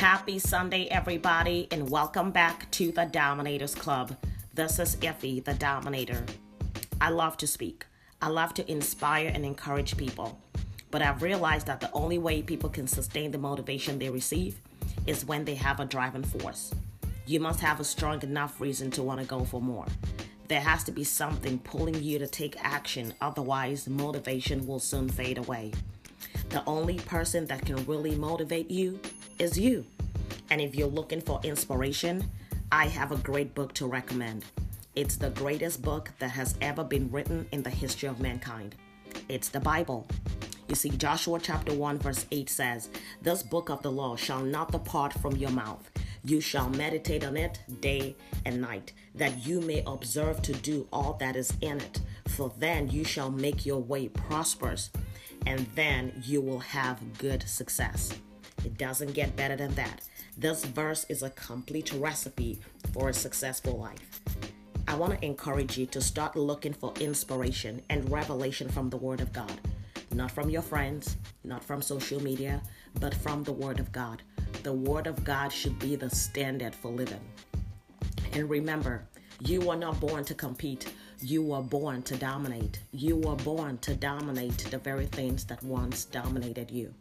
Happy Sunday, everybody, and welcome back to The Dominator's Club. This is Effie, the Dominator. I love to speak. I love to inspire and encourage people. But I've realized that the only way people can sustain the motivation they receive is when they have a driving force. You must have a strong enough reason to want to go for more. There has to be something pulling you to take action. Otherwise, motivation will soon fade away. The only person that can really motivate you is you. And if you're looking for inspiration, I have a great book to recommend. It's the greatest book that has ever been written in the history of mankind. It's the Bible. You see, Joshua chapter 1 verse 8 says, "This book of the law shall not depart from your mouth. You shall meditate on it day and night, that you may observe to do all that is in it. For then you shall make your way prosperous, and then you will have good success." It doesn't get better than that. This verse is a complete recipe for a successful life. I want to encourage you to start looking for inspiration and revelation from the Word of God. Not from your friends, not from social media, but from the Word of God. The Word of God should be the standard for living. And remember, you were not born to compete. You were born to dominate. You were born to dominate the very things that once dominated you.